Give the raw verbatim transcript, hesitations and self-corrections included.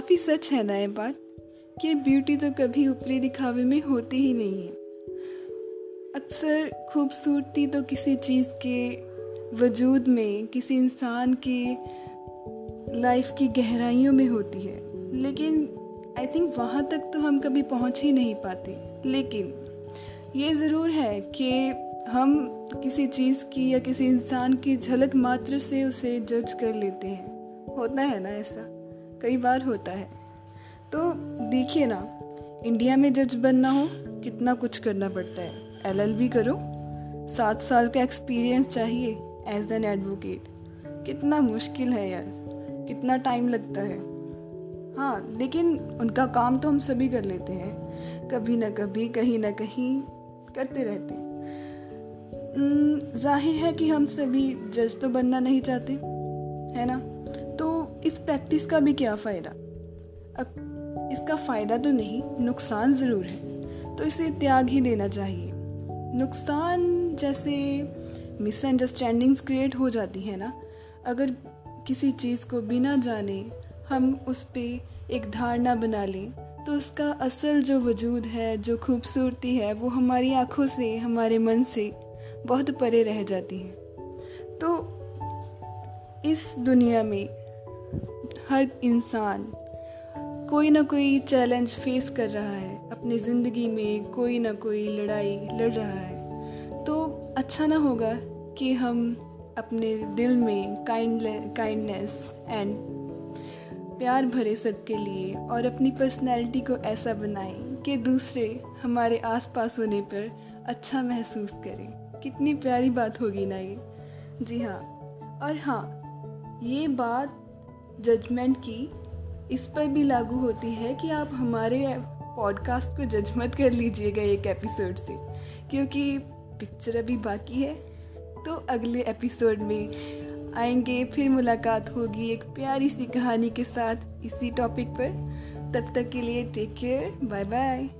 काफ़ी सच है ना ये बात कि ब्यूटी तो कभी ऊपरी दिखावे में होती ही नहीं है। अक्सर खूबसूरती तो किसी चीज़ के वजूद में, किसी इंसान के लाइफ की गहराइयों में होती है, लेकिन आई थिंक वहाँ तक तो हम कभी पहुँच ही नहीं पाते। लेकिन ये ज़रूर है कि हम किसी चीज़ की या किसी इंसान की झलक मात्र से उसे जज कर लेते हैं। होता है ना ऐसा, कई बार होता है। तो देखिए ना, इंडिया में जज बनना हो कितना कुछ करना पड़ता है। एल एल बी करो, सात साल का एक्सपीरियंस चाहिए एज एन एडवोकेट। कितना मुश्किल है यार, कितना टाइम लगता है। हाँ, लेकिन उनका काम तो हम सभी कर लेते हैं, कभी ना कभी, कहीं ना कहीं करते रहते हैं। जाहिर है कि हम सभी जज तो बनना नहीं चाहते, है ना। तो इस प्रैक्टिस का भी क्या फ़ायदा? इसका फ़ायदा तो नहीं, नुकसान ज़रूर है, तो इसे त्याग ही देना चाहिए। नुकसान जैसे मिसअंडरस्टैंडिंग्स क्रिएट हो जाती है ना, अगर किसी चीज़ को बिना जाने हम उस पर एक धारणा बना लें तो उसका असल जो वजूद है, जो खूबसूरती है, वो हमारी आँखों से, हमारे मन से बहुत परे रह जाती हैं। तो इस दुनिया में हर इंसान कोई ना कोई चैलेंज फेस कर रहा है, अपनी ज़िंदगी में कोई ना कोई लड़ाई लड़ रहा है। तो अच्छा ना होगा कि हम अपने दिल में काइंडनेस एंड प्यार भरे सबके लिए और अपनी पर्सनैलिटी को ऐसा बनाएं कि दूसरे हमारे आसपास होने पर अच्छा महसूस करें। कितनी प्यारी बात होगी ना ये। जी हाँ। और हाँ, ये बात जजमेंट की इस पर भी लागू होती है कि आप हमारे पॉडकास्ट को जज मत कर लीजिएगा एक एपिसोड से, क्योंकि पिक्चर अभी बाकी है। तो अगले एपिसोड में आएंगे, फिर मुलाकात होगी एक प्यारी सी कहानी के साथ इसी टॉपिक पर। तब तक के लिए टेक केयर, बाय बाय।